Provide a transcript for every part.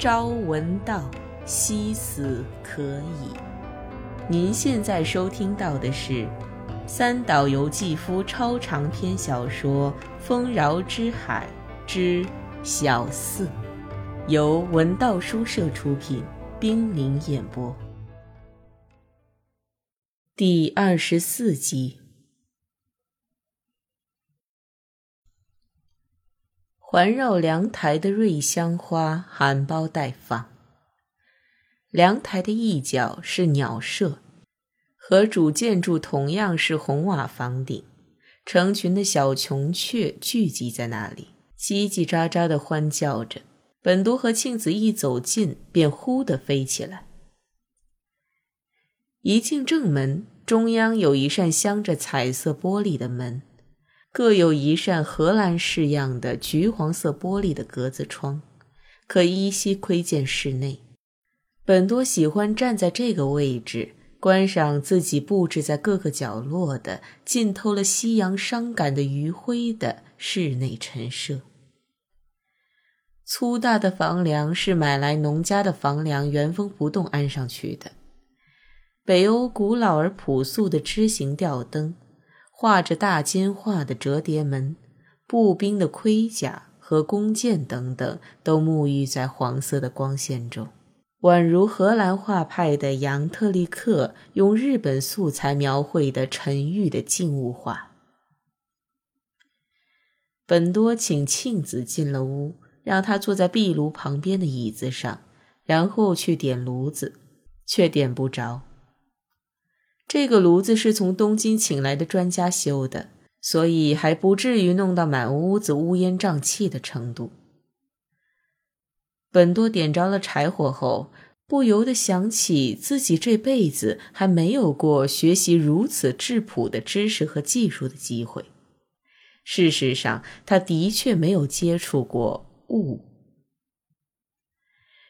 朝闻道，夕死可矣。您现在收听到的是三岛由纪夫超长篇小说《丰饶之海》之小四，由文道书社出品，冰凌演播。第24集。环绕凉台的瑞香花含苞待放。凉台的一角是鸟舍，和主建筑同样是红瓦房顶，成群的小琼雀聚集在那里，叽叽喳喳地欢叫着。本多和庆子一走近，便忽地飞起来。一进正门，中央有一扇镶着彩色玻璃的门，各有一扇荷兰式样的橘黄色玻璃的格子窗，可依稀窥见室内。本多喜欢站在这个位置，观赏自己布置在各个角落的浸透了夕阳伤感的余晖的室内陈设。粗大的房梁是买来农家的房梁原封不动安上去的，北欧古老而朴素的枝形吊灯，画着大金画的折叠门，步兵的盔甲和弓箭等等都沐浴在黄色的光线中，宛如荷兰画派的杨特利克用日本素材描绘的沉郁的静物画。本多请庆子进了屋，让她坐在壁炉旁边的椅子上，然后去点炉子，却点不着。这个炉子是从东京请来的专家修的，所以还不至于弄到满屋子乌烟瘴气的程度。本多点着了柴火后，不由得想起自己这辈子还没有过学习如此质朴的知识和技术的机会。事实上，他的确没有接触过物。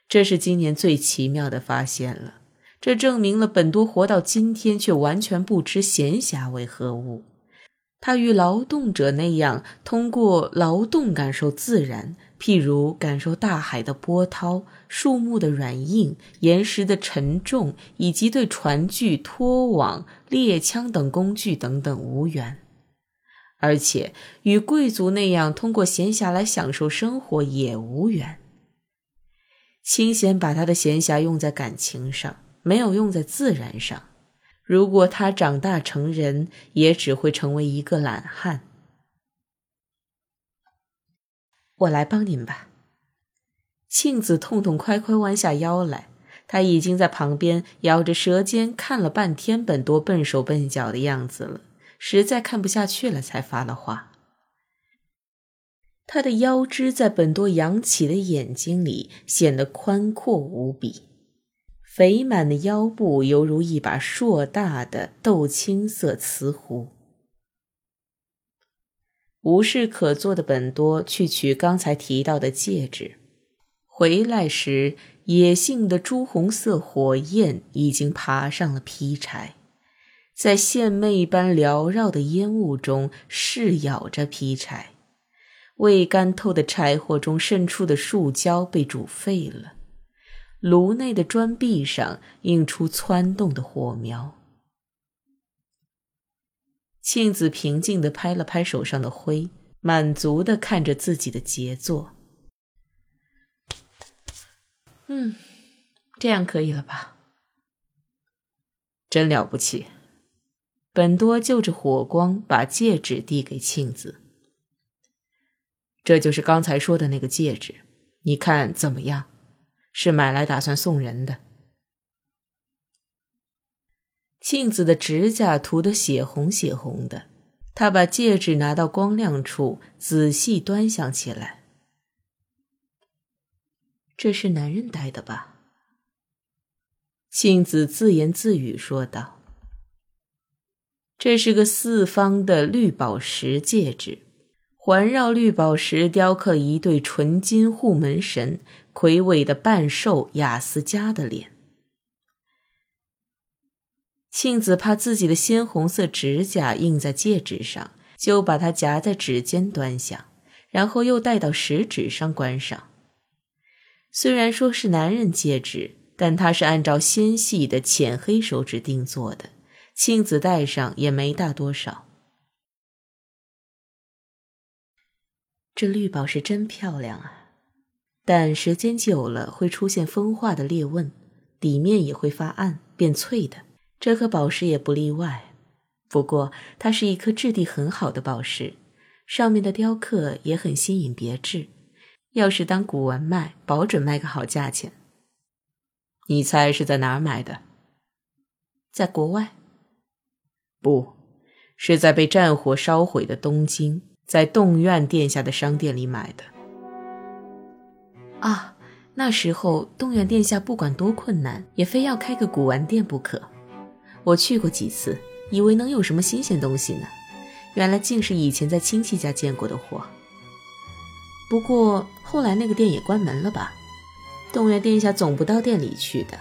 这是今年最奇妙的发现了，这证明了本多活到今天却完全不知闲暇为何物。他与劳动者那样，通过劳动感受自然，譬如感受大海的波涛、树木的软硬、岩石的沉重，以及对船具、拖网、猎枪等工具等等无缘。而且与贵族那样通过闲暇来享受生活也无缘。清闲把他的闲暇用在感情上，没有用在自然上。如果他长大成人，也只会成为一个懒汉。我来帮您吧。庆子痛痛快快弯下腰来，他已经在旁边摇着舌尖看了半天本多笨手笨脚的样子了，实在看不下去了才发了话。他的腰肢在本多扬起的眼睛里显得宽阔无比。肥满的腰部犹如一把硕大的豆青色瓷壶。无事可做的本多去取刚才提到的戒指，回来时野性的朱红色火焰已经爬上了劈柴，在献媚般缭绕的烟雾中噬咬着劈柴，未干透的柴火中渗出的树胶被煮沸了，炉内的砖壁上映出窜动的火苗。庆子平静地拍了拍手上的灰，满足地看着自己的杰作。这样可以了吧？真了不起。本多就着火光把戒指递给庆子。这就是刚才说的那个戒指，你看怎么样？是买来打算送人的。庆子的指甲涂得血红血红的，她把戒指拿到光亮处，仔细端详起来。这是男人戴的吧？庆子自言自语说道。这是个四方的绿宝石戒指，环绕绿宝石雕刻一对纯金护门神，魁伟的半兽雅斯加的脸。庆子怕自己的鲜红色指甲印在戒指上，就把它夹在指尖端详，然后又带到食指上观赏。虽然说是男人戒指，但它是按照纤细的浅黑手指定做的，庆子戴上也没大多少。这绿宝石真漂亮啊，但时间久了会出现风化的裂纹，底面也会发暗变脆的，这颗宝石也不例外。不过它是一颗质地很好的宝石，上面的雕刻也很新颖别致，要是当古玩卖，保准卖个好价钱。你猜是在哪儿买的？在国外？不，是在被战火烧毁的东京，在洞院殿下的商店里买的。啊，那时候洞院殿下不管多困难，也非要开个古玩店不可。我去过几次，以为能有什么新鲜东西呢，原来竟是以前在亲戚家见过的货。不过后来那个店也关门了吧？洞院殿下总不到店里去的，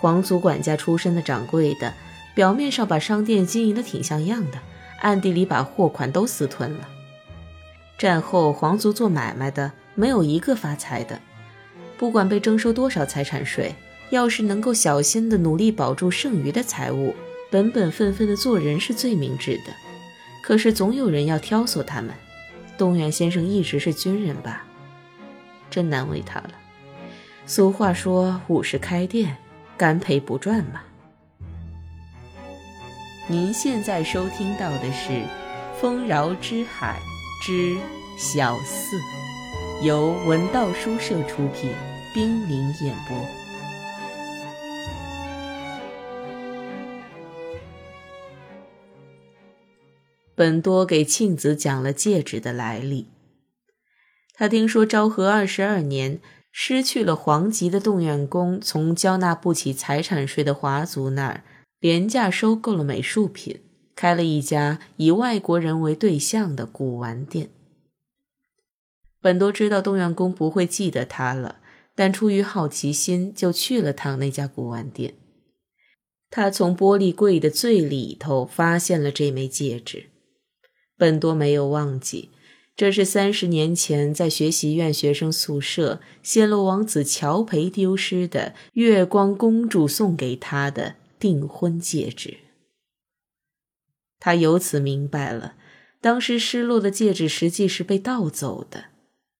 皇族管家出身的掌柜的，表面上把商店经营得挺像样的，暗地里把货款都私吞了。战后皇族做买卖的没有一个发财的，不管被征收多少财产税，要是能够小心地努力保住剩余的财物，本本分分地做人是最明智的。可是总有人要挑唆他们，东原先生一直是军人吧，真难为他了。俗话说五十开店，干赔不赚嘛。您现在收听到的是《丰饶之海之小寺》，由文道书社出品，冰凌演播。本多给庆子讲了戒指的来历。他听说昭和22年，失去了皇籍的洞院宫从交纳不起财产税的华族那儿廉价收购了美术品，开了一家以外国人为对象的古玩店。本多知道洞院宫不会记得他了，但出于好奇心就去了趟那家古玩店。他从玻璃柜的最里头发现了这枚戒指。本多没有忘记，这是30年前在学习院学生宿舍暹罗王子乔培丢失的月光公主送给他的订婚戒指。他由此明白了，当时失落的戒指实际是被盗走的。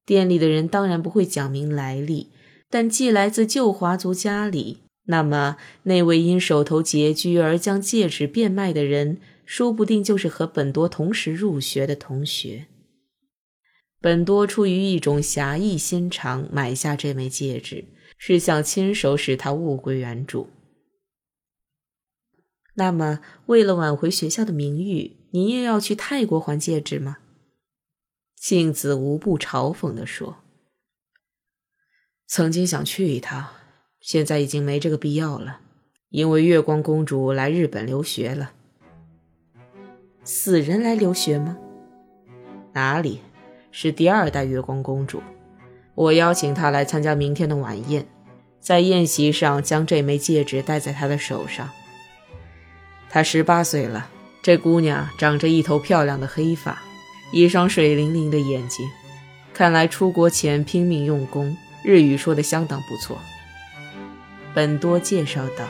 店里的人当然不会讲明来历，但既来自旧华族家里，那么那位因手头拮据而将戒指变卖的人，说不定就是和本多同时入学的同学。本多出于一种侠义心肠买下这枚戒指，是想亲手使它物归原主。那么为了挽回学校的名誉，您又要去泰国还戒指吗？庆子无不嘲讽地说。曾经想去一趟，现在已经没这个必要了，因为月光公主来日本留学了。死人来留学吗？哪里，是第2代月光公主。我邀请她来参加明天的晚宴，在宴席上将这枚戒指戴在她的手上。她18岁了，这姑娘长着一头漂亮的黑发，一双水灵灵的眼睛，看来出国前拼命用功，日语说得相当不错。本多介绍道。